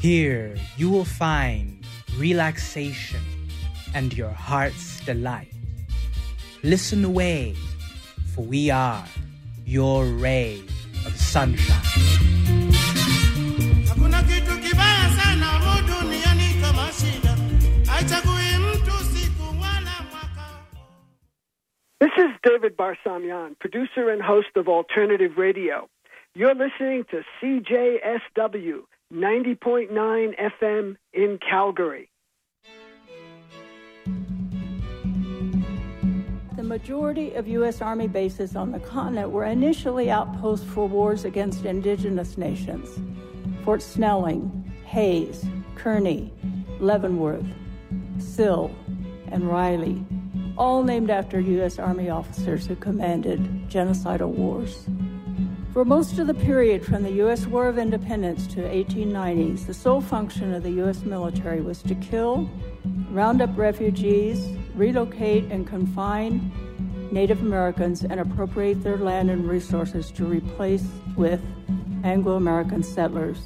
Here you will find relaxation and your heart's delight. Listen away, for we are your ray of sunshine. This is David Barsamian, producer and host of Alternative Radio. You're listening to CJSW 90.9 FM in Calgary. The majority of U.S. Army bases on the continent were initially outposts for wars against indigenous nations. Fort Snelling, Hayes, Kearney, Leavenworth, Sill, and Riley, all named after U.S. Army officers who commanded genocidal wars. For most of the period from the U.S. War of Independence to 1890s, the sole function of the U.S. military was to kill, round up refugees, relocate and confine Native Americans, and appropriate their land and resources to replace with Anglo-American settlers.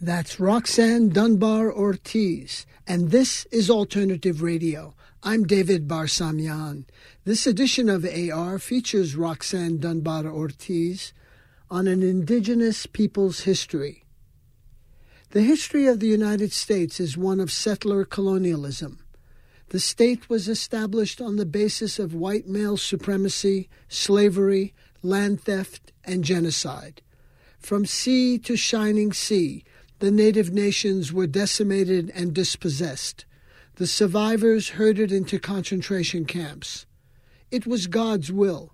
That's Roxanne Dunbar-Ortiz, and this is Alternative Radio. I'm David Barsamian. This edition of AR features Roxanne Dunbar-Ortiz on an indigenous people's history. The history of the United States is one of settler colonialism. The state was established on the basis of white male supremacy, slavery, land theft, and genocide. From sea to shining sea, the Native nations were decimated and dispossessed. The survivors herded into concentration camps. It was God's will.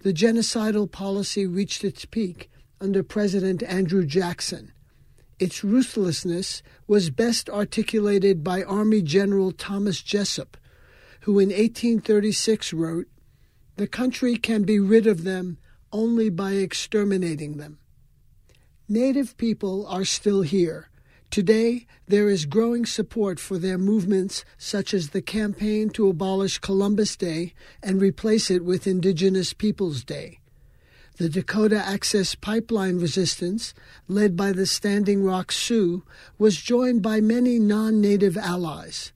The genocidal policy reached its peak under President Andrew Jackson. Its ruthlessness was best articulated by Army General Thomas Jesup, who in 1836 wrote, "The country can be rid of them only by exterminating them." Native people are still here. Today, there is growing support for their movements, such as the campaign to abolish Columbus Day and replace it with Indigenous Peoples Day, the Dakota Access Pipeline resistance, led by the Standing Rock Sioux, was joined by many non-Native allies.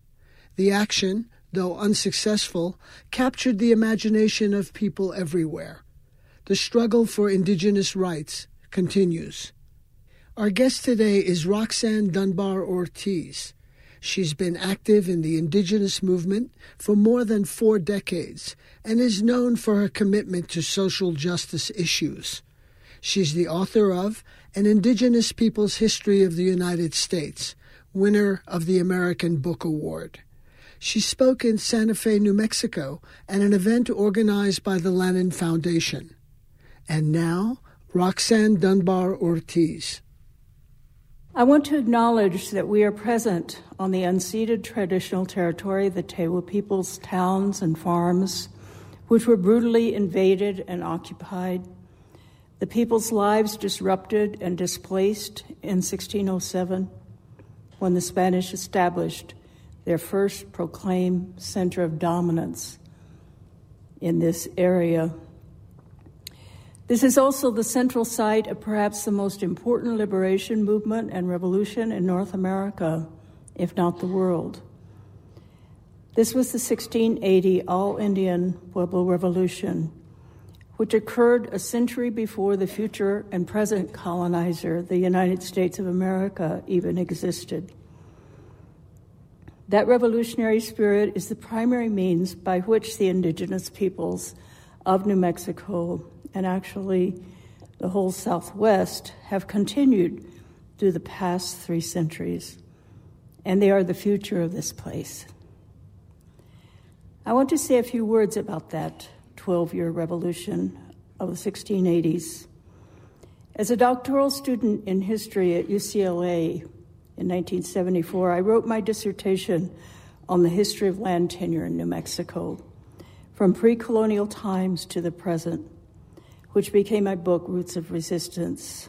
The action, though unsuccessful, captured the imagination of people everywhere. The struggle for Indigenous rights continues. Our guest today is Roxanne Dunbar-Ortiz. She's been active in the indigenous movement for more than 4 decades and is known for her commitment to social justice issues. She's the author of An Indigenous People's History of the United States, winner of the American Book Award. She spoke in Santa Fe, New Mexico, at an event organized by the Lannan Foundation. And now, Roxanne Dunbar-Ortiz. I want to acknowledge that we are present on the unceded traditional territory of the Tewa people's towns and farms, which were brutally invaded and occupied, the people's lives disrupted and displaced in 1607, when the Spanish established their first proclaimed center of dominance in this area. This is also the central site of perhaps the most important liberation movement and revolution in North America, if not the world. This was the 1680 All Indian Pueblo Revolution, which occurred a century before the future and present colonizer, the United States of America, even existed. That revolutionary spirit is the primary means by which the indigenous peoples of New Mexico and actually the whole Southwest have continued through the past 3 centuries, and they are the future of this place. I want to say a few words about that 12-year revolution of the 1680s. As a doctoral student in history at UCLA in 1974, I wrote my dissertation on the history of land tenure in New Mexico, from pre-colonial times to the present, which became my book, Roots of Resistance.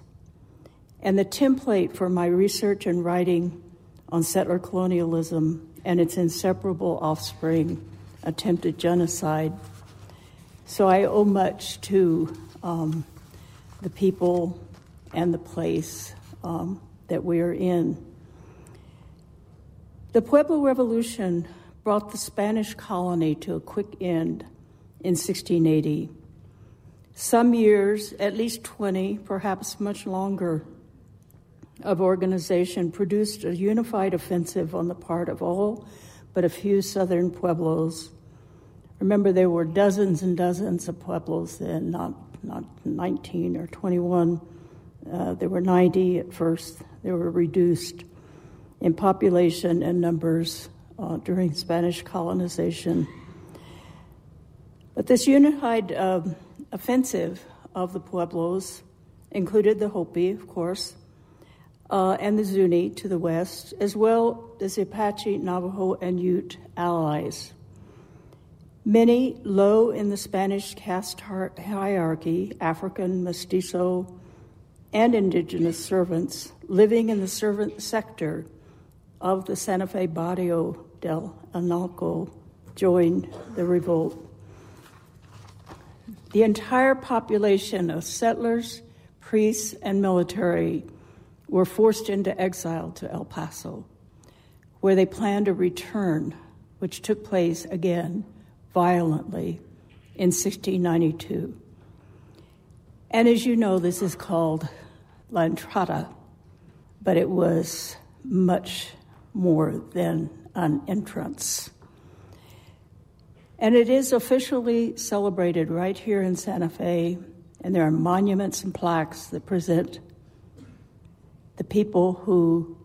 And the template for my research and writing on settler colonialism and its inseparable offspring, attempted genocide. So I owe much to the people and the place that we are in. The Pueblo Revolution brought the Spanish colony to a quick end in 1680. Some years, at least 20, perhaps much longer, of organization produced a unified offensive on the part of all but a few southern pueblos. Remember, there were dozens and dozens of pueblos then, not 19 or 21. There were 90 at first. They were reduced in population and numbers during Spanish colonization. But this unified offensive of the Pueblos included the Hopi, of course, and the Zuni to the west, as well as the Apache, Navajo, and Ute allies. Many low in the Spanish caste hierarchy, African, mestizo, and indigenous servants living in the servant sector of the Santa Fe Barrio del Anaco joined the revolt. The entire population of settlers, priests, and military were forced into exile to El Paso, where they planned a return, which took place again violently in 1692. And as you know, this is called La Entrada, but it was much more than an entrance. And it is officially celebrated right here in Santa Fe, and there are monuments and plaques that present the people who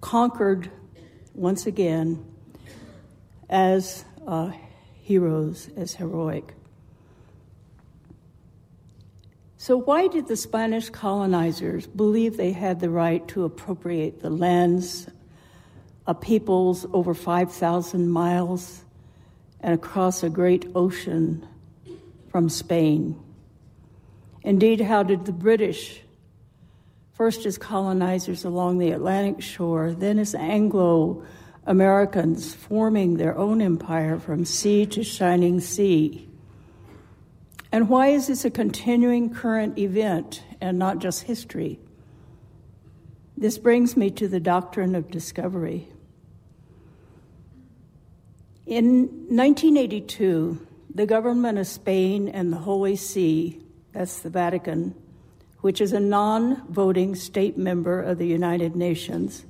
conquered once again as heroes, as heroic. So why did the Spanish colonizers believe they had the right to appropriate the lands of peoples over 5,000 miles and across a great ocean from Spain? Indeed, how did the British, first as colonizers along the Atlantic shore, then as Anglo-Americans forming their own empire from sea to shining sea? And why is this a continuing current event and not just history? This brings me to the doctrine of discovery. In 1982, the government of Spain and the Holy See, that's the Vatican, which is a non-voting state member of the United Nations.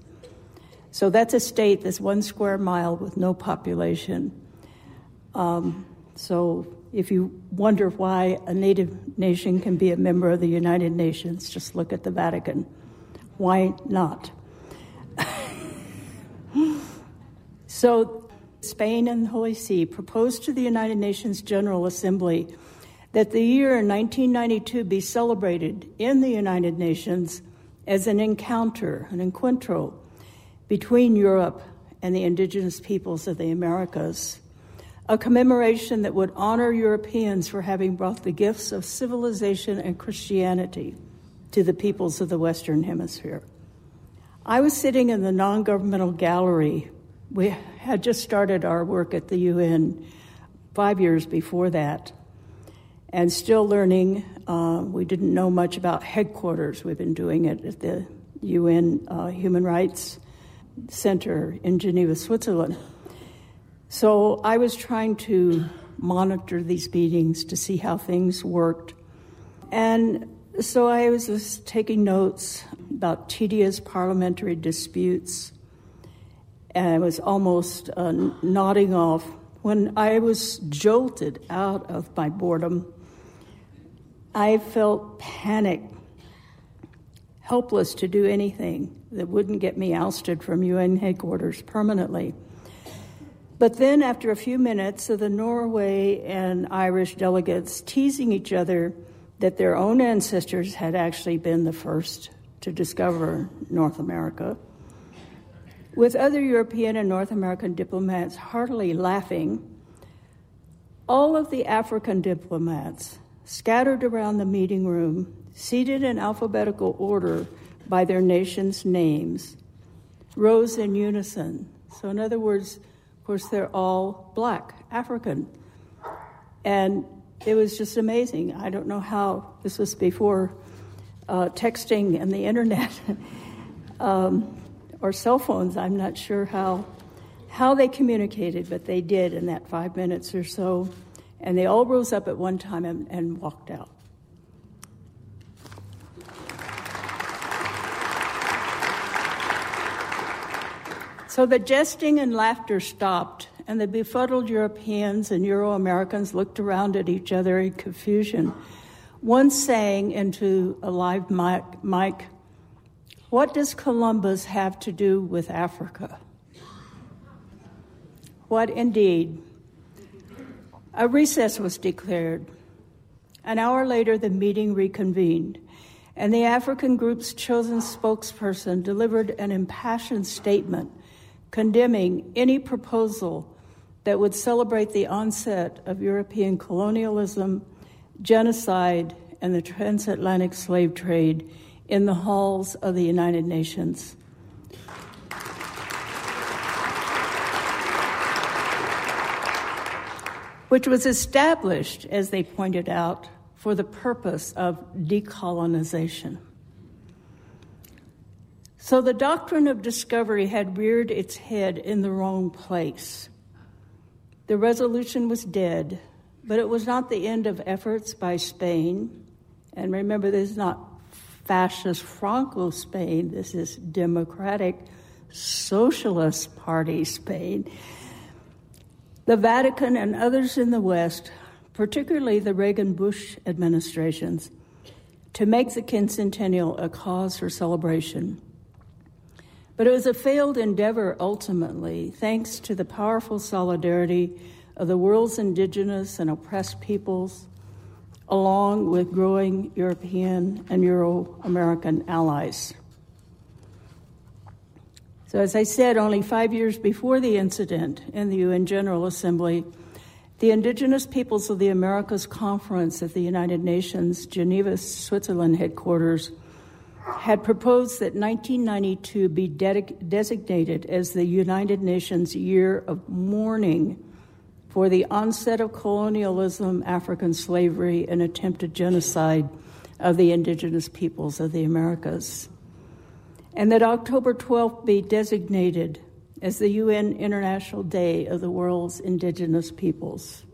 So that's a state that's 1 square mile with no population. So if you wonder why a native nation can be a member of the United Nations, just look at the Vatican. Why not? So Spain and the Holy See proposed to the United Nations General Assembly that the year 1992 be celebrated in the United Nations as an encounter, an encuentro, between Europe and the indigenous peoples of the Americas, a commemoration that would honor Europeans for having brought the gifts of civilization and Christianity to the peoples of the Western Hemisphere. I was sitting in the non-governmental gallery. We had just started our work at the UN 5 years before that, and still learning. We didn't know much about headquarters. We've been doing it at the UN Human Rights Center in Geneva, Switzerland. So I was trying to monitor these meetings to see how things worked. And so I was just taking notes about tedious parliamentary disputes, and I was almost nodding off when I was jolted out of my boredom. I felt panic, helpless to do anything that wouldn't get me ousted from UN headquarters permanently. But then after a few minutes of the Norway and Irish delegates teasing each other that their own ancestors had actually been the first to discover North America, with other European and North American diplomats heartily laughing, all of the African diplomats scattered around the meeting room, seated in alphabetical order by their nation's names, rose in unison. So in other words, of course, they're all black, African. And it was just amazing. I don't know how, this was before texting and the internet. or cell phones. I'm not sure how they communicated, but they did in that 5 minutes or so. And they all rose up at one time and walked out. So the jesting and laughter stopped, and the befuddled Europeans and Euro-Americans looked around at each other in confusion. One sang into a live mic, "What does Columbus have to do with Africa?" What indeed? A recess was declared. An hour later, the meeting reconvened, and the African group's chosen spokesperson delivered an impassioned statement condemning any proposal that would celebrate the onset of European colonialism, genocide, and the transatlantic slave trade in the halls of the United Nations. Which was established, as they pointed out, for the purpose of decolonization. So the doctrine of discovery had reared its head in the wrong place. The resolution was dead, but it was not the end of efforts by Spain. And remember, this is not fascist Franco Spain, this is democratic socialist party Spain. The Vatican and others in the West, particularly the Reagan-Bush administrations, to make the quincentennial a cause for celebration. But it was a failed endeavor ultimately, thanks to the powerful solidarity of the world's indigenous and oppressed peoples, along with growing European and Euro-American allies. So as I said, only 5 years before the incident in the UN General Assembly, the Indigenous Peoples of the Americas Conference at the United Nations Geneva, Switzerland headquarters had proposed that 1992 be designated as the United Nations Year of Mourning for the onset of colonialism, African slavery, and attempted genocide of the Indigenous Peoples of the Americas. And that October 12th be designated as the UN International Day of the World's Indigenous Peoples.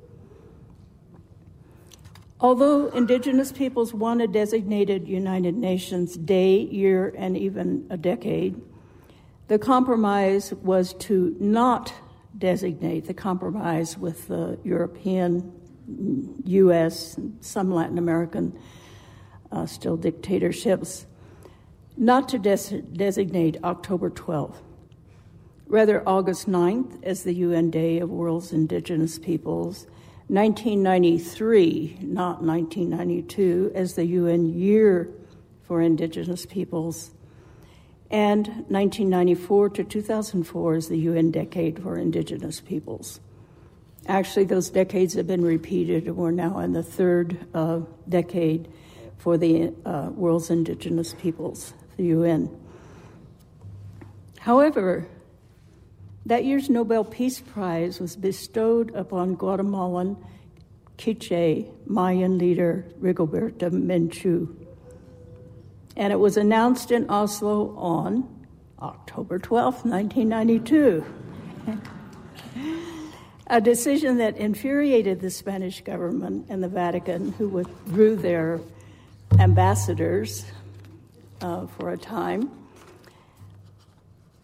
Although Indigenous peoples won a designated United Nations day, year, and even a decade, the compromise was to not designate, the compromise with the European, US, and some Latin American still dictatorships, not to designate October 12th, rather August 9th as the UN Day of World's Indigenous Peoples, 1993, not 1992, as the UN Year for Indigenous Peoples, and 1994 to 2004 as the UN Decade for Indigenous Peoples. Actually, those decades have been repeated, and we're now in the third decade for the world's indigenous peoples, the UN. However, that year's Nobel Peace Prize was bestowed upon Guatemalan Quiche Mayan leader Rigoberta Menchú. And it was announced in Oslo on October 12, 1992. A decision that infuriated the Spanish government and the Vatican, who withdrew their ambassadors for a time.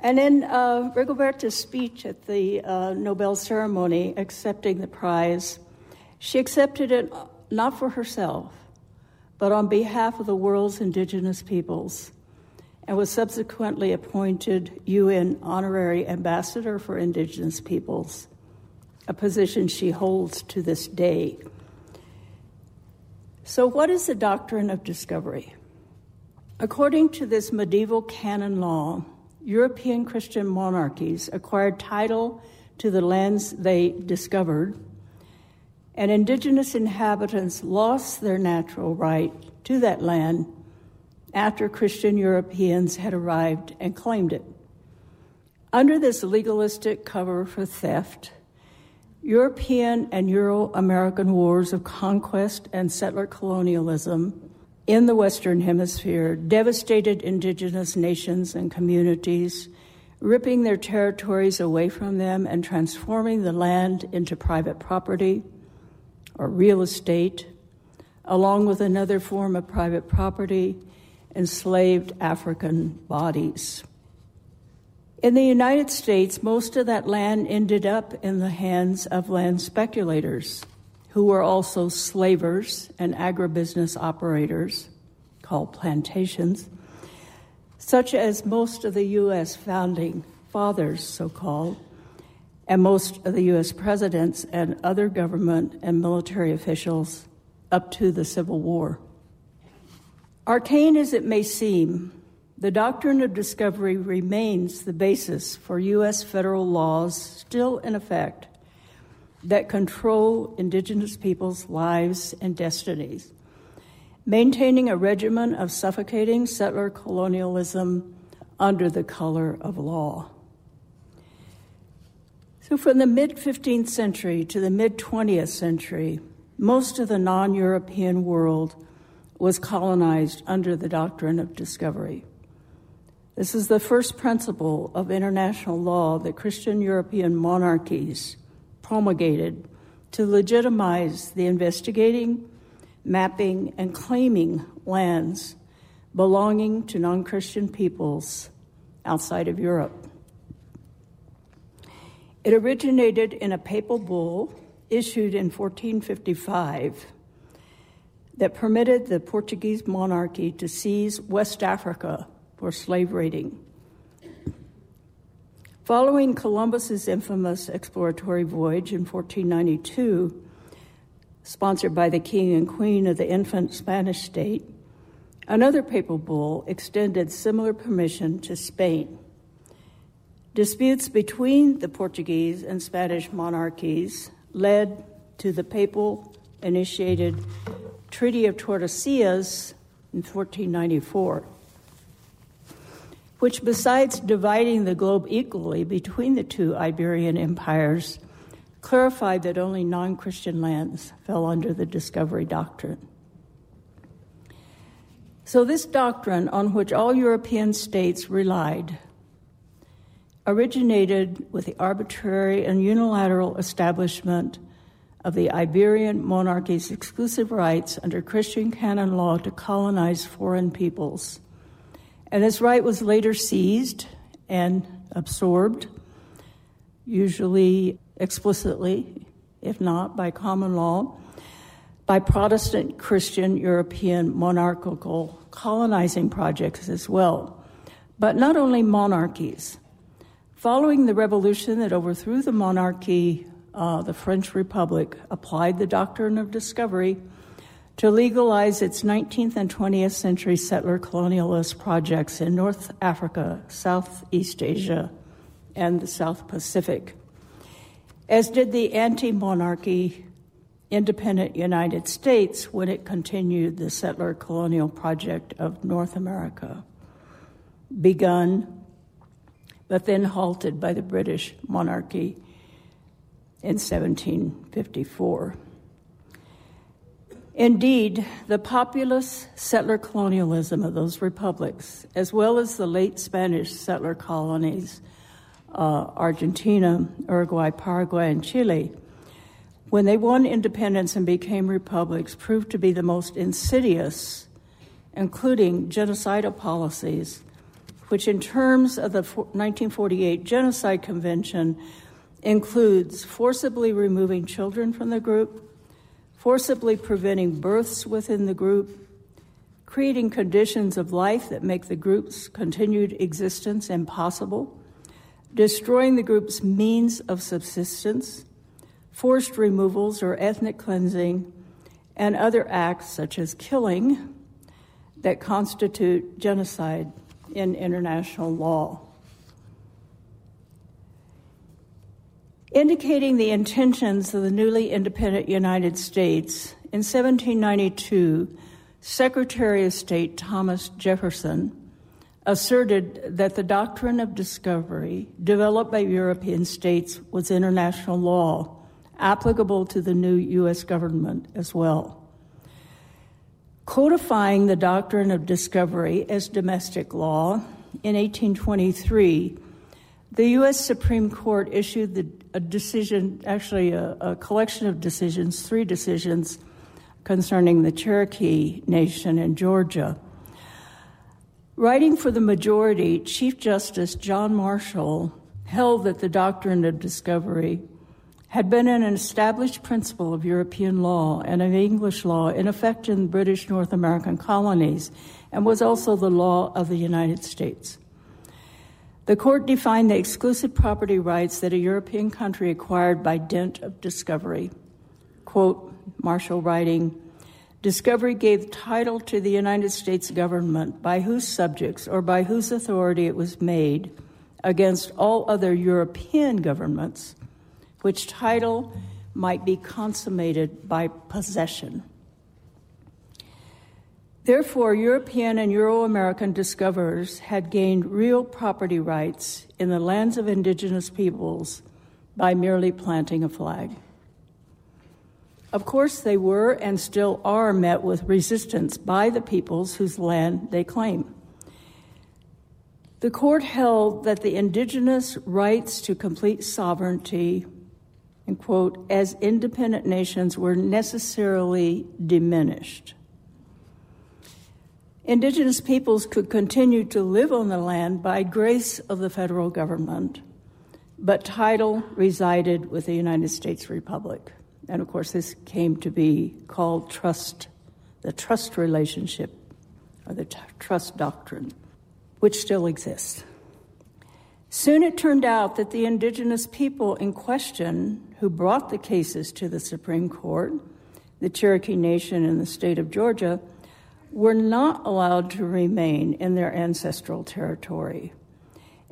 And in Rigoberta's speech at the Nobel ceremony accepting the prize, she accepted it not for herself, but on behalf of the world's indigenous peoples, and was subsequently appointed UN Honorary Ambassador for Indigenous Peoples, a position she holds to this day. So what is the doctrine of discovery? According to this medieval canon law, European Christian monarchies acquired title to the lands they discovered, and indigenous inhabitants lost their natural right to that land after Christian Europeans had arrived and claimed it. Under this legalistic cover for theft, European and Euro-American wars of conquest and settler colonialism in the Western Hemisphere devastated indigenous nations and communities, ripping their territories away from them and transforming the land into private property or real estate, along with another form of private property, enslaved African bodies. In the United States, most of that land ended up in the hands of land speculators, who were also slavers and agribusiness operators, called plantations, such as most of the U.S. founding fathers, so-called, and most of the U.S. presidents and other government and military officials up to the Civil War. Arcane as it may seem, the doctrine of discovery remains the basis for U.S. federal laws still in effect that control indigenous peoples' lives and destinies, maintaining a regimen of suffocating settler colonialism under the color of law. So from the mid-15th century to the mid-20th century, most of the non-European world was colonized under the doctrine of discovery. This is the first principle of international law that Christian European monarchies promulgated to legitimize the investigating, mapping, and claiming lands belonging to non-Christian peoples outside of Europe. It originated in a papal bull issued in 1455 that permitted the Portuguese monarchy to seize West Africa for slave raiding. Following Columbus's infamous exploratory voyage in 1492, sponsored by the King and Queen of the infant Spanish state, another papal bull extended similar permission to Spain. Disputes between the Portuguese and Spanish monarchies led to the papal-initiated Treaty of Tordesillas in 1494, which, besides dividing the globe equally between the two Iberian empires, clarified that only non-Christian lands fell under the discovery doctrine. So this doctrine, on which all European states relied, originated with the arbitrary and unilateral establishment of the Iberian monarchy's exclusive rights under Christian canon law to colonize foreign peoples. And this right was later seized and absorbed, usually explicitly, if not by common law, by Protestant Christian European monarchical colonizing projects as well. But not only monarchies. Following the revolution that overthrew the monarchy, the French Republic applied the doctrine of discovery to legalize its 19th and 20th century settler colonialist projects in North Africa, Southeast Asia, and the South Pacific, as did the anti-monarchy independent United States when it continued the settler colonial project of North America, begun but then halted by the British monarchy in 1754. Indeed, the populous settler colonialism of those republics, as well as the late Spanish settler colonies, Argentina, Uruguay, Paraguay, and Chile, when they won independence and became republics, proved to be the most insidious, including genocidal policies, which in terms of the 1948 Genocide Convention includes forcibly removing children from the group, forcibly preventing births within the group, creating conditions of life that make the group's continued existence impossible, destroying the group's means of subsistence, forced removals or ethnic cleansing, and other acts such as killing that constitute genocide in international law. Indicating the intentions of the newly independent United States, in 1792, Secretary of State Thomas Jefferson asserted that the doctrine of discovery developed by European states was international law, applicable to the new U.S. government as well. codifying the doctrine of discovery as domestic law in 1823, the U.S. Supreme Court issued a decision, actually a collection of decisions, three decisions concerning the Cherokee Nation in Georgia. Writing for the majority, Chief Justice John Marshall held that the doctrine of discovery had been an established principle of European law and of English law in effect in British North American colonies, and was also the law of the United States. The court defined the exclusive property rights that a European country acquired by dint of discovery. Quote, Marshall writing, "Discovery gave title to the United States government by whose subjects or by whose authority it was made against all other European governments, which title might be consummated by possession. Therefore, European and Euro-American discoverers had gained real property rights in the lands of indigenous peoples by merely planting a flag." Of course, they were and still are met with resistance by the peoples whose land they claim. The court held that the indigenous rights to complete sovereignty, and quote, as independent nations were necessarily diminished. Indigenous peoples could continue to live on the land by grace of the federal government, but title resided with the United States Republic. And of course, this came to be called trust, the trust relationship, or the trust doctrine, which still exists. Soon it turned out that the indigenous people in question who brought the cases to the Supreme Court, the Cherokee Nation and the state of Georgia, were not allowed to remain in their ancestral territory.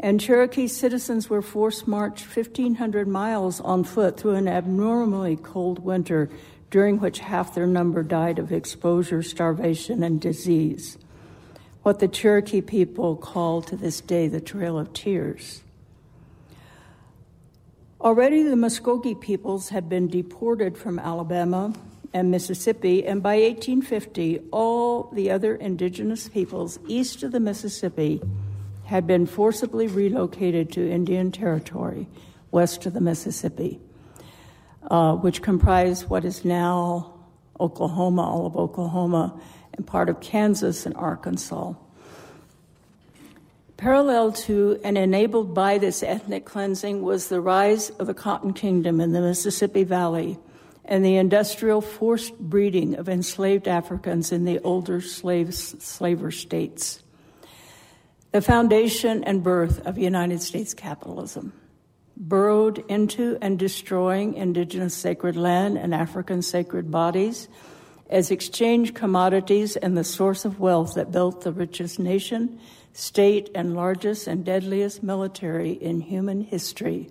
And Cherokee citizens were forced to march 1,500 miles on foot through an abnormally cold winter, during which half their number died of exposure, starvation, and disease, what the Cherokee people call to this day the Trail of Tears. Already the Muskogee peoples had been deported from Alabama and Mississippi, and by 1850, all the other indigenous peoples east of the Mississippi had been forcibly relocated to Indian Territory, west of the Mississippi, which comprised what is now Oklahoma, all of Oklahoma, and part of Kansas and Arkansas. Parallel to and enabled by this ethnic cleansing was the rise of the Cotton Kingdom in the Mississippi Valley, and the industrial forced breeding of enslaved Africans in the older slaver states, the foundation and birth of United States capitalism, burrowed into and destroying indigenous sacred land and African sacred bodies as exchange commodities and the source of wealth that built the richest nation, state, and largest and deadliest military in human history,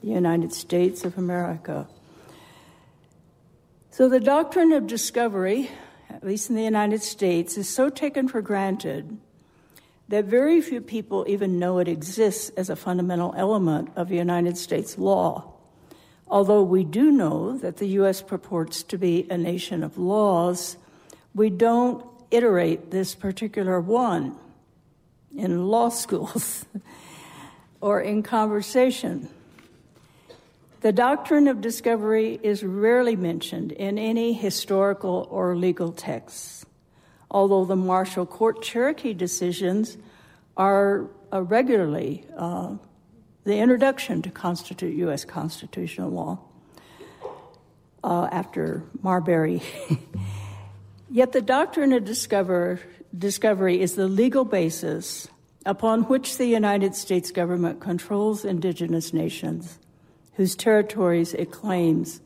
the United States of America. So the doctrine of discovery, at least in the United States, is so taken for granted that very few people even know it exists as a fundamental element of United States law, although we do know that the U.S. purports to be a nation of laws. We don't iterate this particular one in law schools or in conversation. The doctrine of discovery is rarely mentioned in any historical or legal texts, although the Marshall Court Cherokee decisions are regularly the introduction to U.S. constitutional law after Marbury. Yet the doctrine of discovery is the legal basis upon which the United States government controls indigenous nations whose territories it claims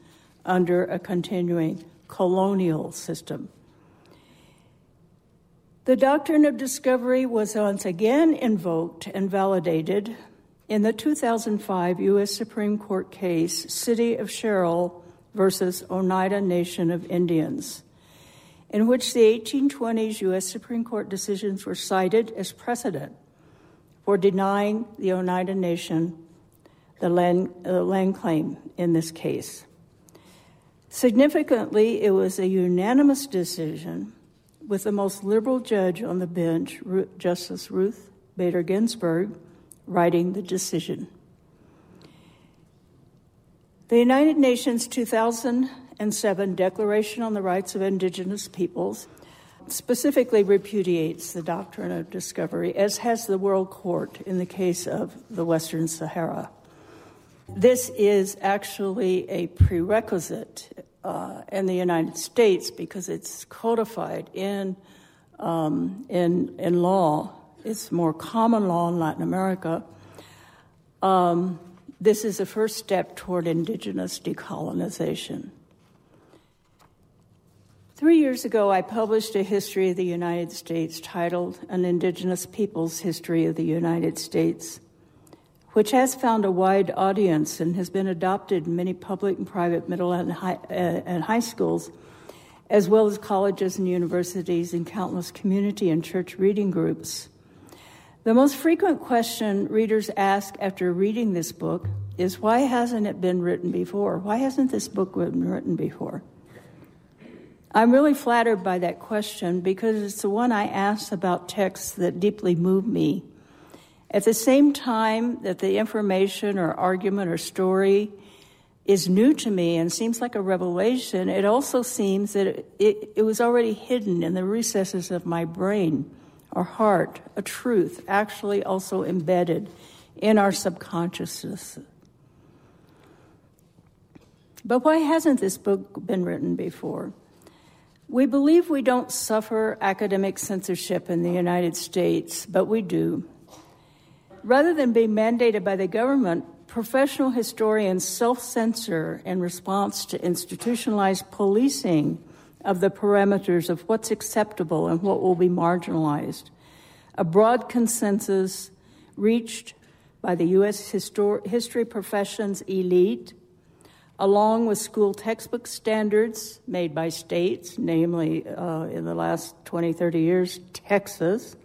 under a continuing colonial system. The doctrine of discovery was once again invoked and validated in the 2005 U.S. Supreme Court case, City of Sherrill versus Oneida Nation of Indians, in which the 1820s U.S. Supreme Court decisions were cited as precedent for denying the Oneida Nation the land claim in this case. Significantly, it was a unanimous decision with the most liberal judge on the bench, Justice Ruth Bader Ginsburg, writing the decision. The United Nations 2007 Declaration on the Rights of Indigenous Peoples specifically repudiates the doctrine of discovery, as has the World Court in the case of the Western Sahara. This is actually a prerequisite in the United States because it's codified in law. It's more common law in Latin America. This is the first step toward indigenous decolonization. 3 years ago, I published a history of the United States titled An Indigenous People's History of the United States, which has found a wide audience and has been adopted in many public and private middle and high schools, as well as colleges and universities and countless community and church reading groups. The most frequent question readers ask after reading this book is, why hasn't it been written before? Why hasn't this book been written before? I'm really flattered by that question because it's the one I asked about texts that deeply move me. At the same time that the information or argument or story is new to me and seems like a revelation, it also seems that it was already hidden in the recesses of my brain or heart, a truth actually also embedded in our subconsciousness. But why hasn't this book been written before? We believe we don't suffer academic censorship in the United States, but we do. Rather than being mandated by the government, professional historians self-censor in response to institutionalized policing of the parameters of what's acceptable and what will be marginalized. A broad consensus reached by the U.S. history profession's elite, along with school textbook standards made by states, namely in the last 20, 30 years, Texas,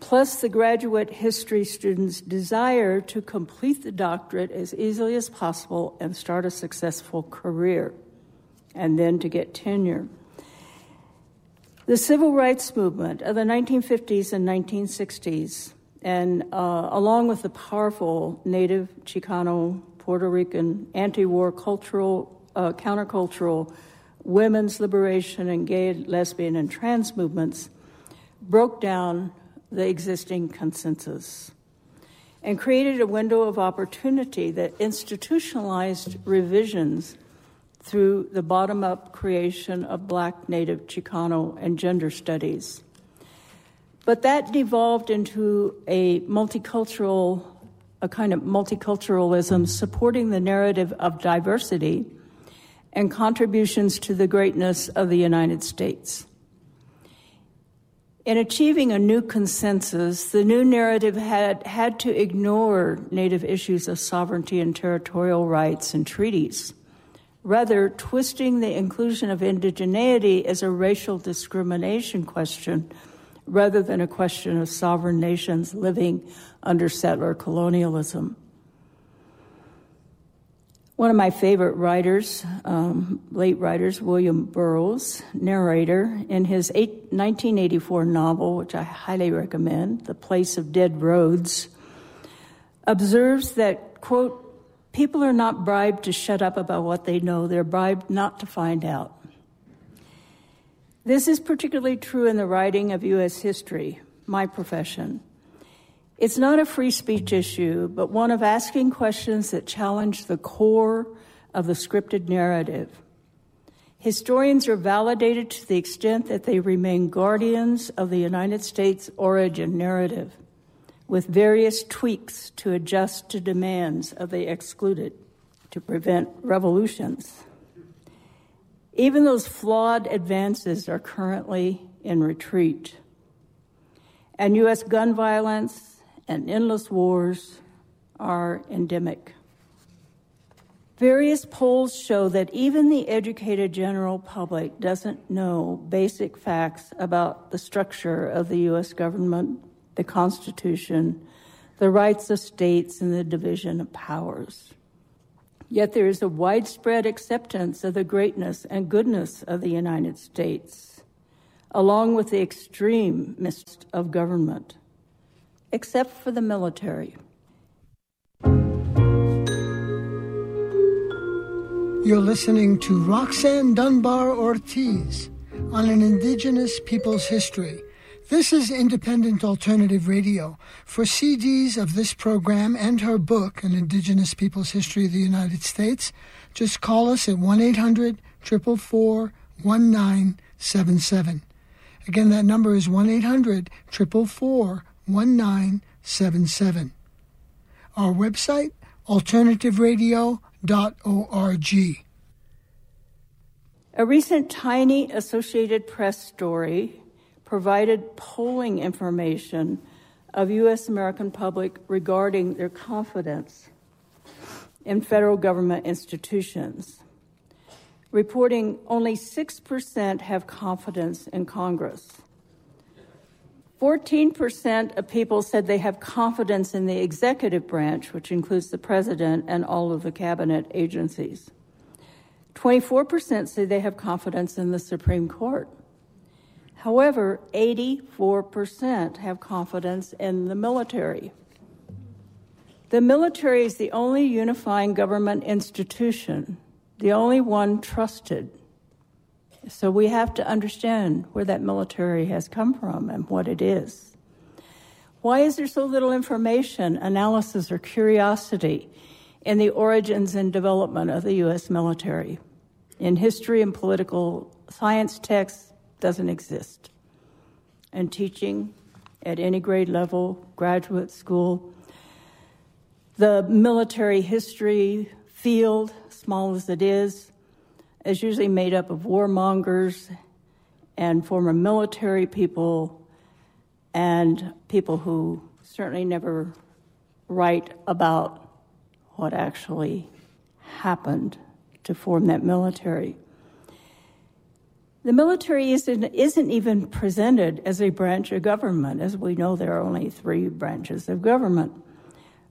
plus the graduate history students' desire to complete the doctorate as easily as possible and start a successful career, and then to get tenure. The civil rights movement of the 1950s and 1960s, and along with the powerful Native, Chicano, Puerto Rican, anti-war cultural, countercultural, women's liberation, and gay, lesbian, and trans movements broke down the existing consensus and created a window of opportunity that institutionalized revisions through the bottom-up creation of Black, Native, Chicano, and gender studies. But that devolved into a kind of multiculturalism supporting the narrative of diversity and contributions to the greatness of the United States. In achieving a new consensus, the new narrative had to ignore Native issues of sovereignty and territorial rights and treaties, rather twisting the inclusion of indigeneity as a racial discrimination question rather than a question of sovereign nations living under settler colonialism. One of my favorite writers, late writers, William Burroughs, narrator, in his 1984 novel, which I highly recommend, The Place of Dead Roads, observes that, quote, people are not bribed to shut up about what they know. They're bribed not to find out. This is particularly true in the writing of U.S. history, my profession. It's not a free speech issue, but one of asking questions that challenge the core of the scripted narrative. Historians are validated to the extent that they remain guardians of the United States origin narrative, with various tweaks to adjust to demands of the excluded to prevent revolutions. Even those flawed advances are currently in retreat. And U.S. gun violence and endless wars are endemic. Various polls show that even the educated general public doesn't know basic facts about the structure of the U.S. government, the Constitution, the rights of states, and the division of powers. Yet there is a widespread acceptance of the greatness and goodness of the United States, along with the extreme mist of government, except for the military. You're listening to Roxanne Dunbar-Ortiz on an Indigenous People's History. This is Independent Alternative Radio. For CDs of this program and her book, An Indigenous People's History of the United States, just call us at 1-800-444-1977. Again, that number is 1-800-444-1977. Our website, alternativeradio.org. A recent tiny Associated Press story provided polling information of U.S. American public regarding their confidence in federal government institutions, reporting only 6% have confidence in Congress. 14% of people said they have confidence in the executive branch, which includes the president and all of the cabinet agencies. 24% say they have confidence in the Supreme Court. However, 84% have confidence in the military. The military is the only unifying government institution, the only one trusted. So we have to understand where that military has come from and what it is. Why is there so little information, analysis, or curiosity in the origins and development of the U.S. military? In history and political science texts, doesn't exist. And teaching at any grade level, graduate school, the military history field, small as it is usually made up of warmongers and former military people and people who certainly never write about what actually happened to form that military. The military isn't even presented as a branch of government. As we know, there are only three branches of government.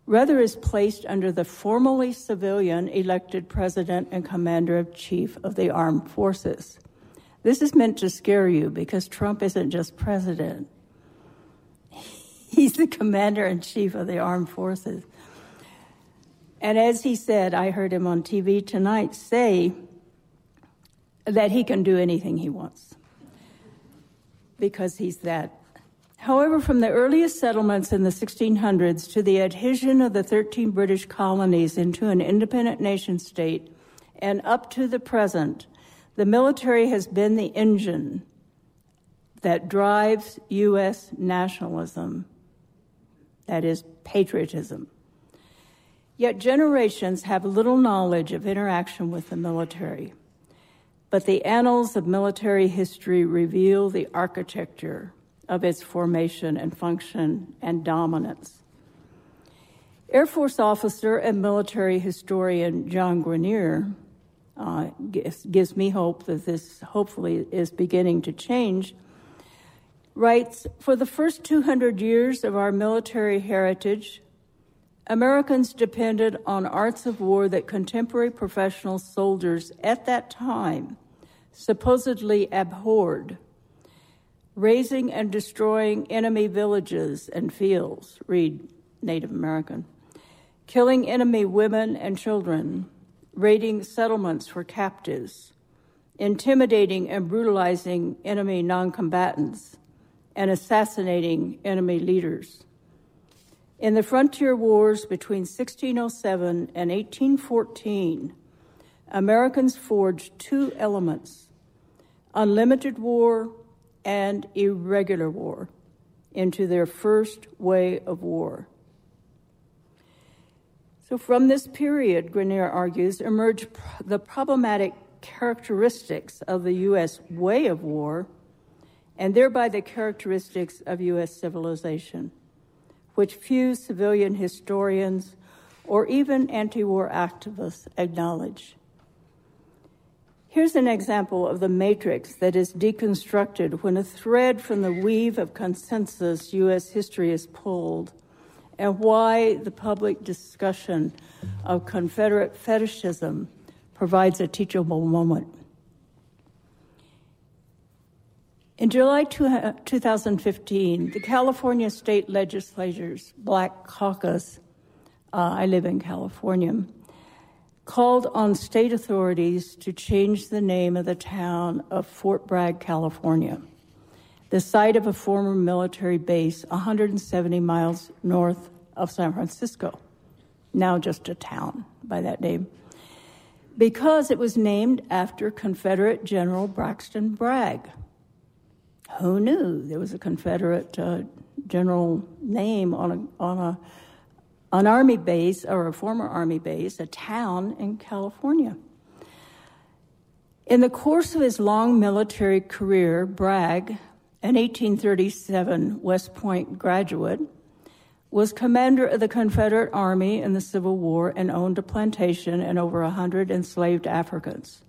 Rather, is placed under the formally civilian elected president and commander-in-chief of the armed forces. This is meant to scare you because Trump isn't just president. He's the commander-in-chief of the armed forces. And as he said, I heard him on TV tonight say that he can do anything he wants, because he's that. However, from the earliest settlements in the 1600s to the adhesion of the 13 British colonies into an independent nation state, and up to the present, the military has been the engine that drives U.S. nationalism, that is, patriotism. Yet generations have little knowledge of interaction with the military. But the annals of military history reveal the architecture of its formation and function and dominance. Air Force officer and military historian John Grenier gives me hope that this hopefully is beginning to change, writes, for the first 200 years of our military heritage, Americans depended on arts of war that contemporary professional soldiers at that time supposedly abhorred, razing and destroying enemy villages and fields, read Native American, killing enemy women and children, raiding settlements for captives, intimidating and brutalizing enemy noncombatants, and assassinating enemy leaders. In the frontier wars between 1607 and 1814, Americans forged two elements, unlimited war and irregular war, into their first way of war. So from this period, Grenier argues, emerge the problematic characteristics of the U.S. way of war and thereby the characteristics of U.S. civilization, which few civilian historians or even anti-war activists acknowledge. Here's an example of the matrix that is deconstructed when a thread from the weave of consensus U.S. history is pulled, and why the public discussion of Confederate fetishism provides a teachable moment. In July 2015, the California State Legislature's Black Caucus, I live in California, called on state authorities to change the name of the town of Fort Bragg, California, the site of a former military base 170 miles north of San Francisco, now just a town by that name, because it was named after Confederate General Braxton Bragg. Who knew there was a Confederate general name on an army base, or a former army base, a town in California? In the course of his long military career, Bragg, an 1837 West Point graduate, was commander of the Confederate Army in the Civil War and owned a plantation and over 100 enslaved Africans.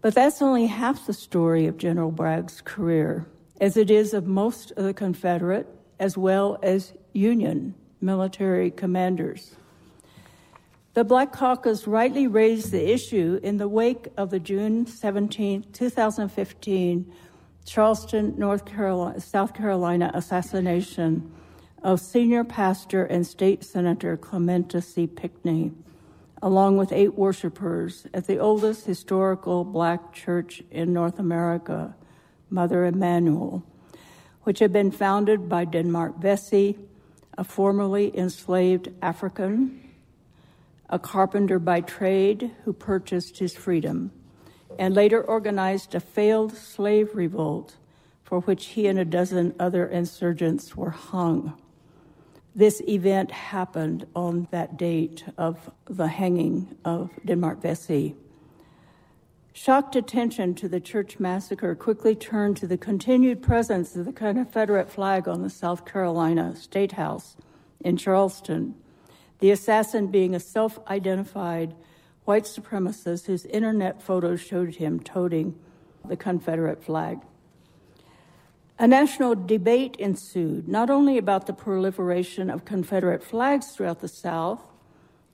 But that's only half the story of General Bragg's career, as it is of most of the Confederate as well as Union military commanders. The Black Caucus rightly raised the issue in the wake of the June 17, 2015, Charleston, South Carolina assassination of senior pastor and state senator Clementa C. Pinckney, along with 8 worshipers at the oldest historical black church in North America, Mother Emanuel, which had been founded by Denmark Vesey, a formerly enslaved African, a carpenter by trade who purchased his freedom, and later organized a failed slave revolt for which he and a dozen other insurgents were hung. This event happened on that date of the hanging of Denmark Vesey. Shocked attention to the church massacre quickly turned to the continued presence of the Confederate flag on the South Carolina State House in Charleston, the assassin being a self-identified white supremacist whose internet photos showed him toting the Confederate flag. A national debate ensued, not only about the proliferation of Confederate flags throughout the South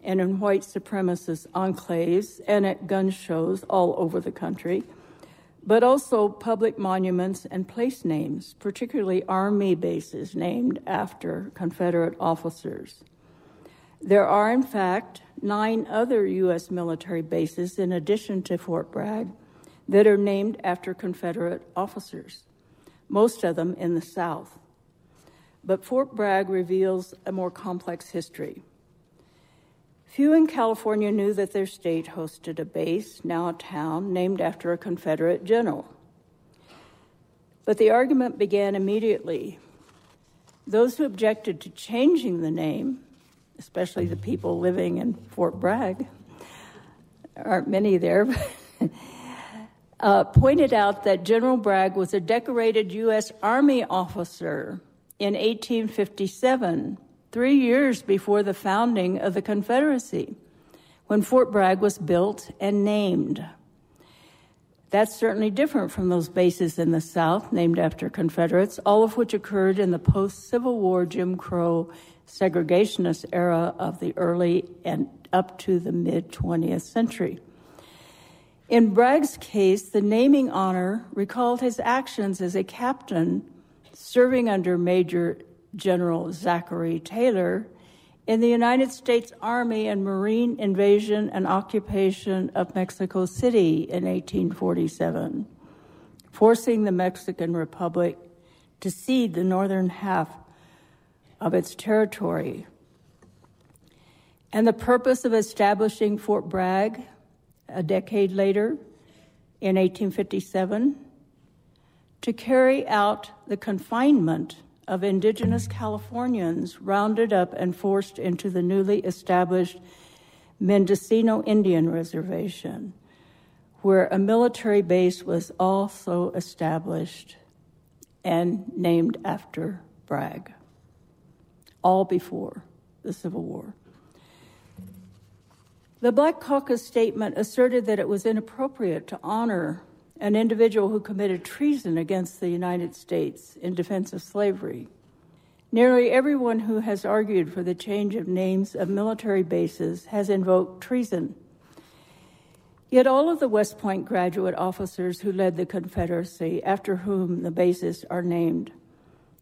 and in white supremacist enclaves and at gun shows all over the country, but also public monuments and place names, particularly Army bases named after Confederate officers. There are, in fact, 9 other U.S. military bases in addition to Fort Bragg that are named after Confederate officers, most of them in the South. But Fort Bragg reveals a more complex history. Few in California knew that their state hosted a base, now a town, named after a Confederate general. But the argument began immediately. Those who objected to changing the name, especially the people living in Fort Bragg, there aren't many there, but pointed out that General Bragg was a decorated U.S. Army officer in 1857, 3 years before the founding of the Confederacy, when Fort Bragg was built and named. That's certainly different from those bases in the South named after Confederates, all of which occurred in the post-Civil War Jim Crow segregationist era of the early and up to the mid-20th century. In Bragg's case, the naming honor recalled his actions as a captain serving under Major General Zachary Taylor in the United States Army and Marine invasion and occupation of Mexico City in 1847, forcing the Mexican Republic to cede the northern half of its territory. And the purpose of establishing Fort Bragg a decade later, in 1857, to carry out the confinement of indigenous Californians rounded up and forced into the newly established Mendocino Indian Reservation, where a military base was also established and named after Bragg, all before the Civil War. The Black Caucus statement asserted that it was inappropriate to honor an individual who committed treason against the United States in defense of slavery. Nearly everyone who has argued for the change of names of military bases has invoked treason. Yet all of the West Point graduate officers who led the Confederacy, after whom the bases are named,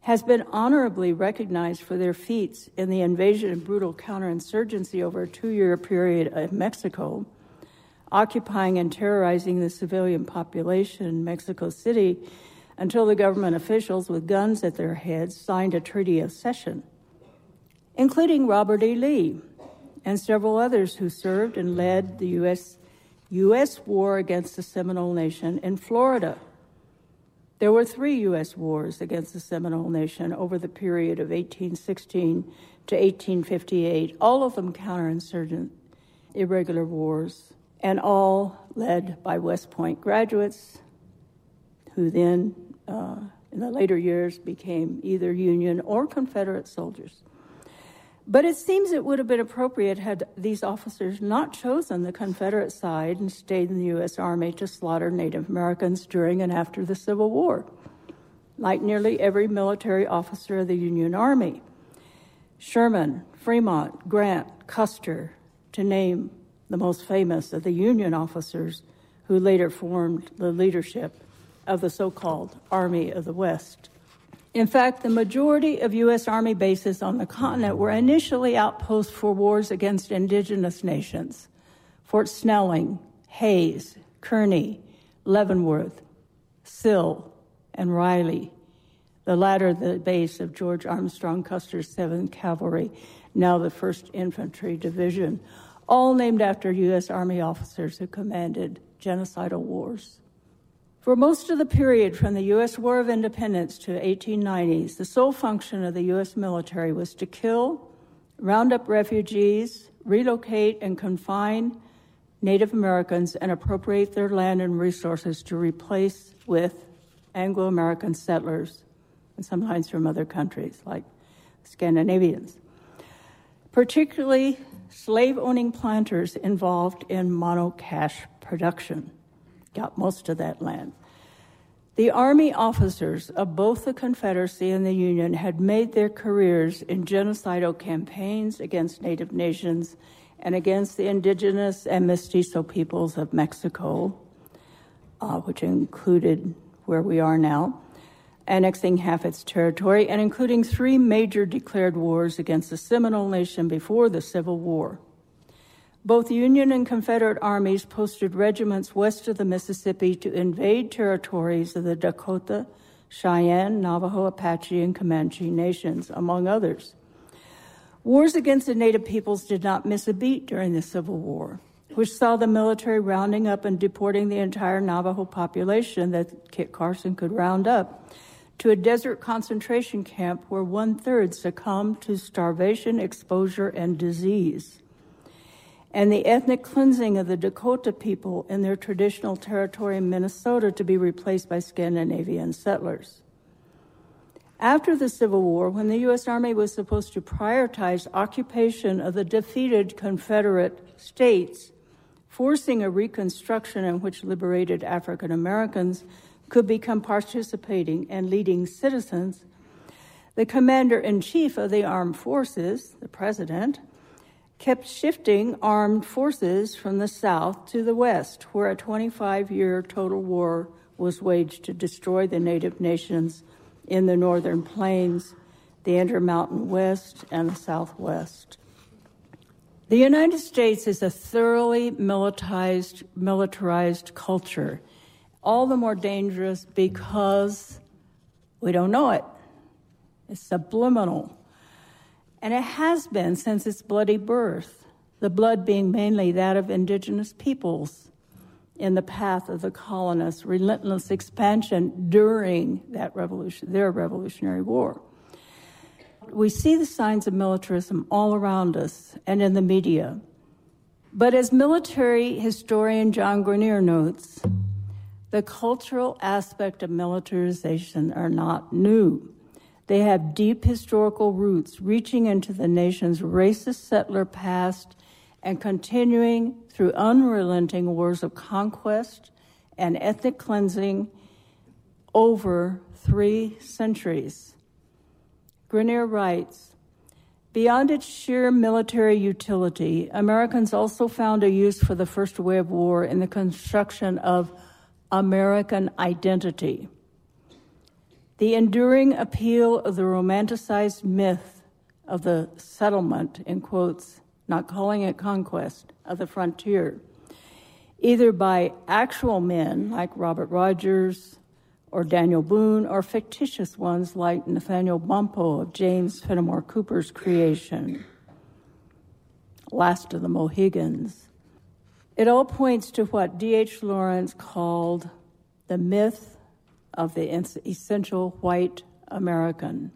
has been honorably recognized for their feats in the invasion and brutal counterinsurgency over a 2-year period in Mexico, occupying and terrorizing the civilian population in Mexico City until the government officials with guns at their heads signed a treaty of cession, including Robert E. Lee and several others who served and led the U.S. war against the Seminole Nation in Florida. There were 3 U.S. wars against the Seminole Nation over the period of 1816 to 1858, all of them counterinsurgent, irregular wars, and all led by West Point graduates who then, in the later years, became either Union or Confederate soldiers. But it seems it would have been appropriate had these officers not chosen the Confederate side and stayed in the U.S. Army to slaughter Native Americans during and after the Civil War, like nearly every military officer of the Union Army. Sherman, Fremont, Grant, Custer, to name the most famous of the Union officers who later formed the leadership of the so-called Army of the West. In fact, the majority of U.S. Army bases on the continent were initially outposts for wars against indigenous nations. Fort Snelling, Hayes, Kearney, Leavenworth, Sill, and Riley, the latter the base of George Armstrong Custer's 7th Cavalry, now the 1st Infantry Division, all named after U.S. Army officers who commanded genocidal wars. For most of the period from the U.S. War of Independence to 1890s, the sole function of the U.S. military was to kill, round up refugees, relocate and confine Native Americans, and appropriate their land and resources to replace with Anglo-American settlers, and sometimes from other countries like Scandinavians, particularly slave-owning planters involved in monocash production. Got most of that land. The Army officers of both the Confederacy and the Union had made their careers in genocidal campaigns against Native nations and against the indigenous and mestizo peoples of Mexico, which included where we are now, annexing half its territory, and including 3 major declared wars against the Seminole Nation before the Civil War. Both Union and Confederate armies posted regiments west of the Mississippi to invade territories of the Dakota, Cheyenne, Navajo, Apache, and Comanche nations, among others. Wars against the Native peoples did not miss a beat during the Civil War, which saw the military rounding up and deporting the entire Navajo population that Kit Carson could round up to a desert concentration camp where 1/3 succumbed to starvation, exposure, and disease. And the ethnic cleansing of the Dakota people in their traditional territory in Minnesota to be replaced by Scandinavian settlers. After the Civil War, when the U.S. Army was supposed to prioritize occupation of the defeated Confederate states, forcing a reconstruction in which liberated African Americans could become participating and leading citizens, the Commander-in-Chief of the Armed Forces, the President, kept shifting armed forces from the South to the West, where a 25-year total war was waged to destroy the Native nations in the Northern Plains, the Intermountain West, and the Southwest. The United States is a thoroughly militarized culture, all the more dangerous because we don't know it. It's subliminal. And it has been since its bloody birth, the blood being mainly that of indigenous peoples in the path of the colonists' relentless expansion during that revolution, their Revolutionary War. We see the signs of militarism all around us and in the media. But as military historian John Grenier notes, the cultural aspect of militarization are not new. They have deep historical roots reaching into the nation's racist settler past and continuing through unrelenting wars of conquest and ethnic cleansing over 3 centuries. Grenier writes, Beyond its sheer military utility, Americans also found a use for the First Wave War in the construction of American identity. The enduring appeal of the romanticized myth of the settlement, in quotes, not calling it conquest, of the frontier, either by actual men like Robert Rogers or Daniel Boone, or fictitious ones like Nathaniel Bumppo of James Fenimore Cooper's creation, Last of the Mohegans. It all points to what D.H. Lawrence called the myth of the essential white American.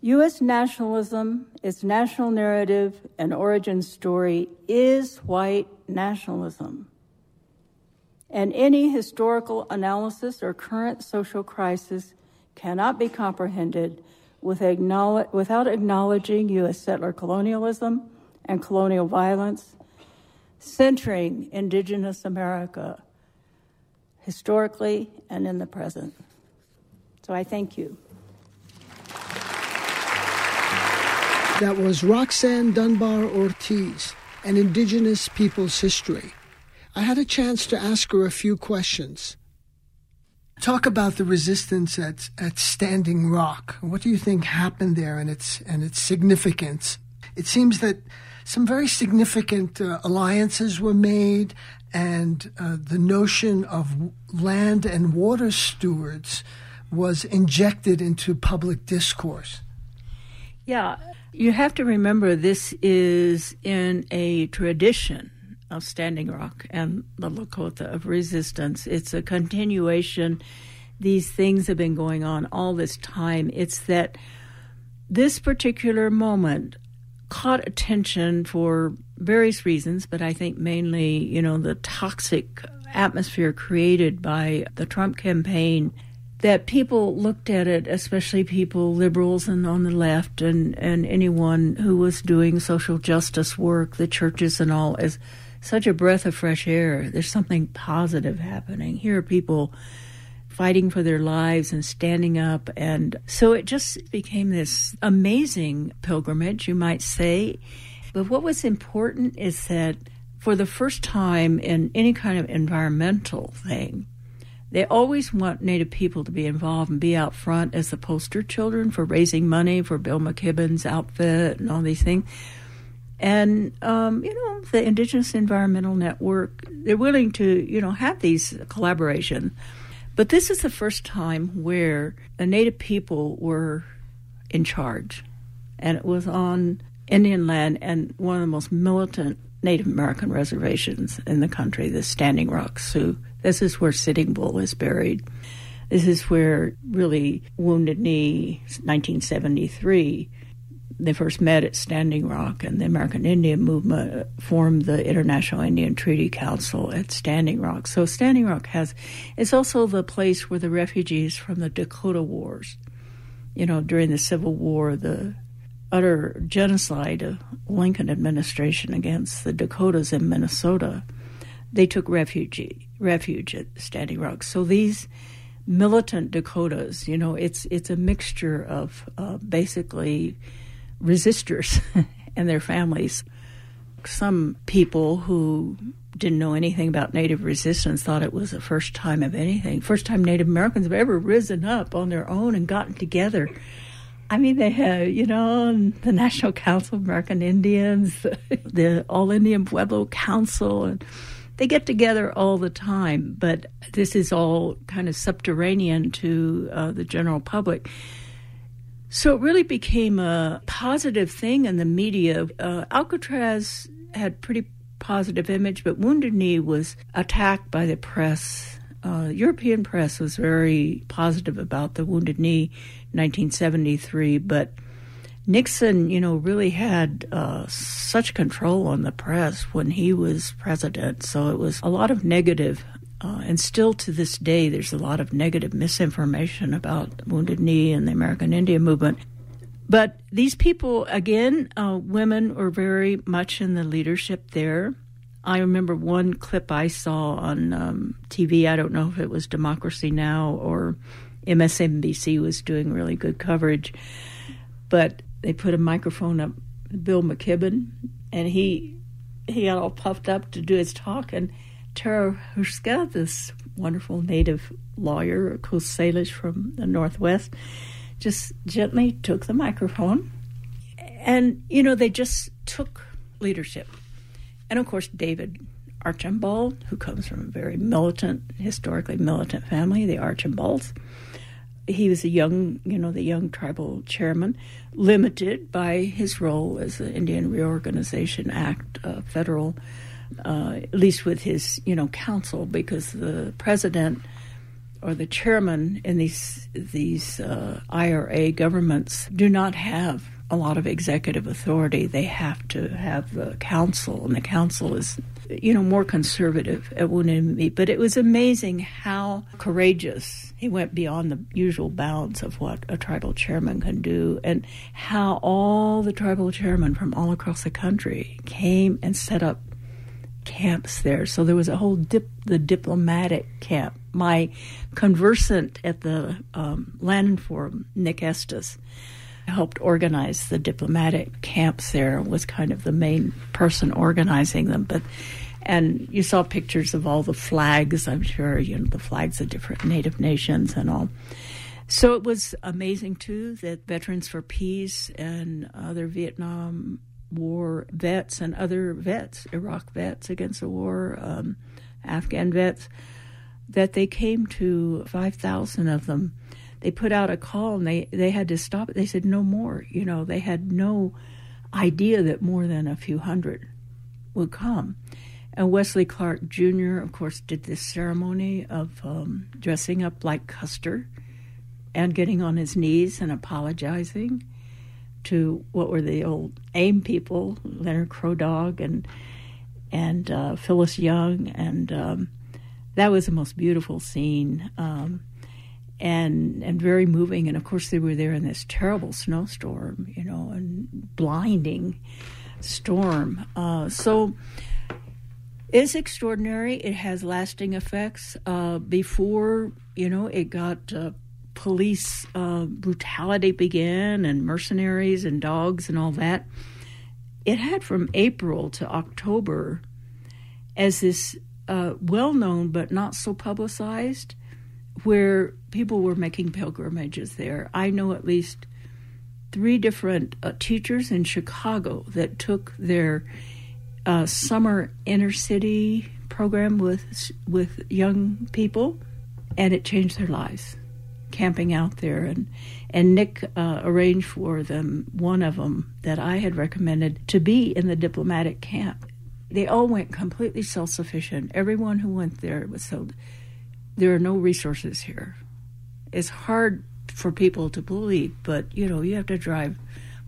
U.S. nationalism, its national narrative and origin story, is white nationalism. And any historical analysis or current social crisis cannot be comprehended without acknowledging U.S. settler colonialism and colonial violence, centering indigenous America historically and in the present. So I thank you. That was Roxanne Dunbar-Ortiz, An Indigenous People's History. I had a chance to ask her a few questions. Talk about the resistance at Standing Rock. What do you think happened there and its significance? It seems that some very significant alliances were made, and the notion of land and water stewards was injected into public discourse. Yeah, you have to remember this is in a tradition of Standing Rock and the Lakota of resistance. It's a continuation. These things have been going on all this time. It's that this particular moment caught attention for various reasons, but I think mainly, the toxic atmosphere created by the Trump campaign, that people looked at it, especially liberals and on the left and anyone who was doing social justice work, the churches and all, as such a breath of fresh air. There's something positive happening. Here are people fighting for their lives and standing up. And so it just became this amazing pilgrimage, you might say. But what was important is that for the first time in any kind of environmental thing, they always want Native people to be involved and be out front as the poster children for raising money for Bill McKibben's outfit and all these things. And, the Indigenous Environmental Network, they're willing to, have these collaborations. But this is the first time where the Native people were in charge. And it was on Indian land and one of the most militant Native American reservations in the country, the Standing Rock Sioux. This is where Sitting Bull is buried. This is where really Wounded Knee, 1973, they first met at Standing Rock, and the American Indian Movement formed the International Indian Treaty Council at Standing Rock. So Standing Rock it's also the place where the refugees from the Dakota Wars, during the Civil War, the utter genocide of Lincoln administration against the Dakotas in Minnesota, they took refuge at Standing Rock. So these militant Dakotas, it's a mixture of basically resistors and their families. Some people who didn't know anything about Native resistance thought it was the first time of anything, first time Native Americans have ever risen up on their own and gotten together. I mean, they have, the National Council of American Indians, the All Indian Pueblo Council, and they get together all the time, but this is all kind of subterranean to the general public. So it really became a positive thing in the media. Alcatraz had pretty positive image, but Wounded Knee was attacked by the press. European press was very positive about the Wounded Knee 1973, but Nixon, really had such control on the press when he was president. So it was a lot of negative. And still to this day, there's a lot of negative misinformation about Wounded Knee and the American Indian Movement. But these people, again, women were very much in the leadership there. I remember one clip I saw on TV. I don't know if it was Democracy Now! Or MSNBC was doing really good coverage. But they put a microphone up to Bill McKibben, and he got all puffed up to do his talk. And Tara Huska, this wonderful native lawyer, Coast Salish from the Northwest, just gently took the microphone. And, you know, they just took leadership. And, of course, David Archambault, who comes from a very militant, historically militant family, the Archambaults. He was the young tribal chairman, limited by his role as the Indian Reorganization Act, federal, at least with his, council, because the president or the chairman in these IRA governments do not have a lot of executive authority. They have to have the council, and the council is, more conservative at Wunemi. But it was amazing how courageous he went beyond the usual bounds of what a tribal chairman can do, and how all the tribal chairmen from all across the country came and set up camps there. So there was a whole diplomatic camp. My conversant at the Lannan Forum, Nick Estes, helped organize the diplomatic camps there, was kind of the main person organizing them. And you saw pictures of all the flags, I'm sure, the flags of different Native nations and all. So it was amazing, too, that Veterans for Peace and other Vietnam War vets and other vets, Iraq vets against the war, Afghan vets, that they came to 5,000 of them. They put out a call, and they had to stop it. They said, no more. They had no idea that more than a few hundred would come. And Wesley Clark Jr., of course, did this ceremony of dressing up like Custer and getting on his knees and apologizing to what were the old AIM people, Leonard Crodog and Phyllis Young. And that was the most beautiful scene. And very moving. And, of course, they were there in this terrible snowstorm, and blinding storm. So it's extraordinary. It has lasting effects. Before, it got police brutality began, and mercenaries and dogs and all that, it had from April to October as this well-known but not so publicized, where people were making pilgrimages there. I know at least 3 different teachers in Chicago that took their summer inner city program with young people, and it changed their lives, camping out there. And Nick arranged for them, one of them that I had recommended, to be in the diplomatic camp. They all went completely self-sufficient. Everyone who went there was so... There are no resources here. It's hard for people to believe, but, you have to drive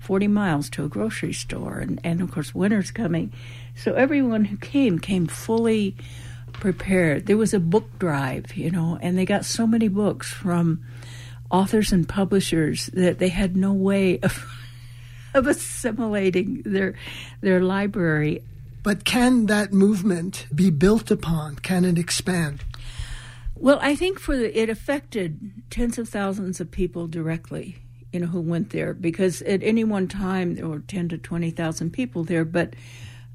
40 miles to a grocery store, and of course, winter's coming. So everyone who came fully prepared. There was a book drive, and they got so many books from authors and publishers that they had no way of assimilating their library. But can that movement be built upon? Can it expand? Well, I think it affected tens of thousands of people directly, who went there, because at any one time there were 10 to 20,000 people there, but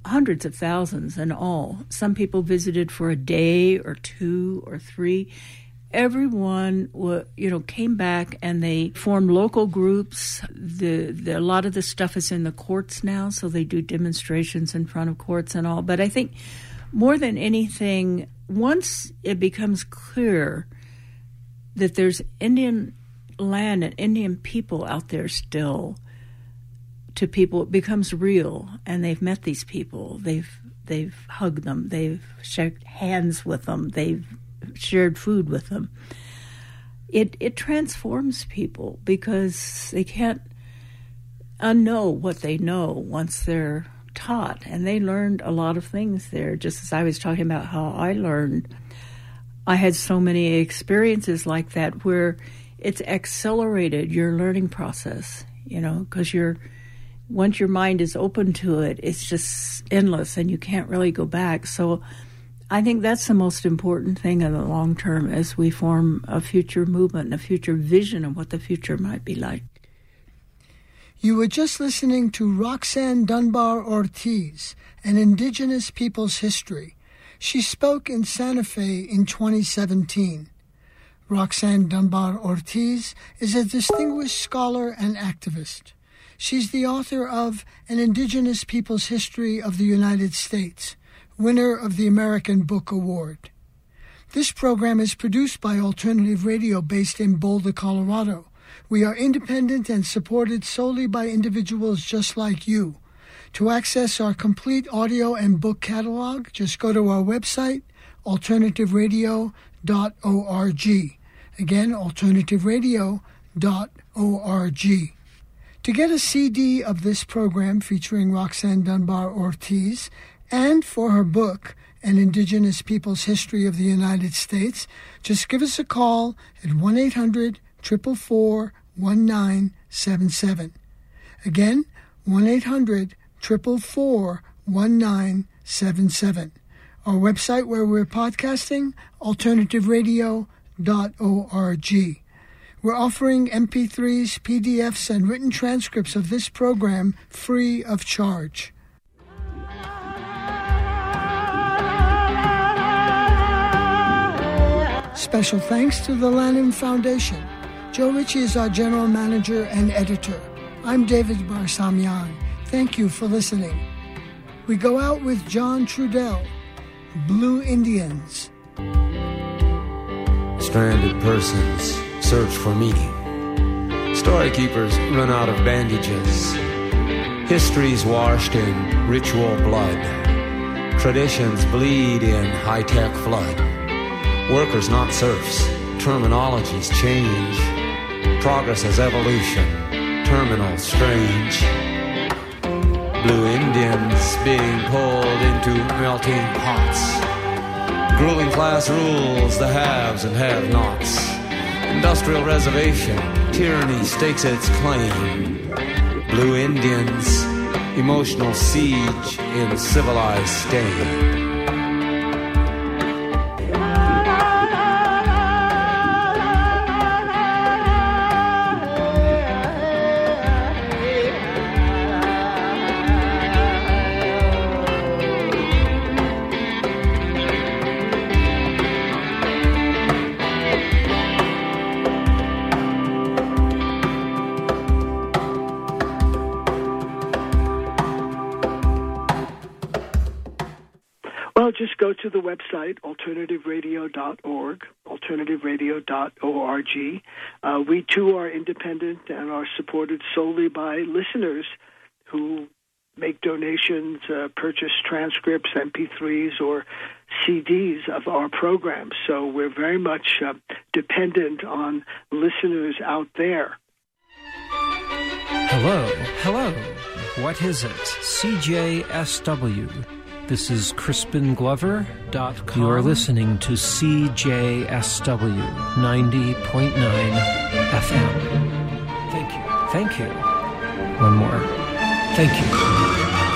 hundreds of thousands in all. Some people visited for a day or 2 or 3. Everyone, came back, and they formed local groups. A lot of the stuff is in the courts now, so they do demonstrations in front of courts and all. But I think more than anything, once it becomes clear that there's Indian land and Indian people out there still, to people, it becomes real, and they've met these people, they've hugged them, they've shook hands with them, they've shared food with them. It transforms people, because they can't unknow what they know once they're taught, and they learned a lot of things there, just as I was talking about how I learned. I had so many experiences like that where it's accelerated your learning process, because once your mind is open to it, it's just endless, and you can't really go back. So I think that's the most important thing in the long term, as we form a future movement and a future vision of what the future might be like. You were just listening to Roxanne Dunbar-Ortiz, an Indigenous People's History. She spoke in Santa Fe in 2017. Roxanne Dunbar-Ortiz is a distinguished scholar and activist. She's the author of An Indigenous People's History of the United States, winner of the American Book Award. This program is produced by Alternative Radio based in Boulder, Colorado. We are independent and supported solely by individuals just like you. To access our complete audio and book catalog, just go to our website, alternativeradio.org. Again, alternativeradio.org. To get a CD of this program featuring Roxanne Dunbar-Ortiz and for her book, An Indigenous People's History of the United States, just give us a call at 1-800-444-1977. Again, 1-800-444-1977. Our website where we're podcasting, alternativeradio.org. We're offering MP3s, PDFs, and written transcripts of this program free of charge. Special thanks to the Lannan Foundation. Joe Ritchie is our general manager and editor. I'm David Barsamian. Thank you for listening. We go out with John Trudell, Blue Indians. Stranded persons search for meaning. Storykeepers run out of bandages. History's washed in ritual blood. Traditions bleed in high-tech flood. Workers, not serfs. Terminologies change. Progress is evolution. Terminal strange. Blue Indians being pulled into melting pots. Grueling class rules the haves and have-nots. Industrial reservation. Tyranny stakes its claim. Blue Indians. Emotional siege in civilized stain. Go to the website, alternativeradio.org, alternativeradio.org. We, too, are independent and are supported solely by listeners who make donations, purchase transcripts, MP3s, or CDs of our programs. So we're very much dependent on listeners out there. Hello, hello. What is it? CJSW. This is CrispinGlover.com. You are listening to CJSW 90.9 FM. Thank you. Thank you. One more. Thank you.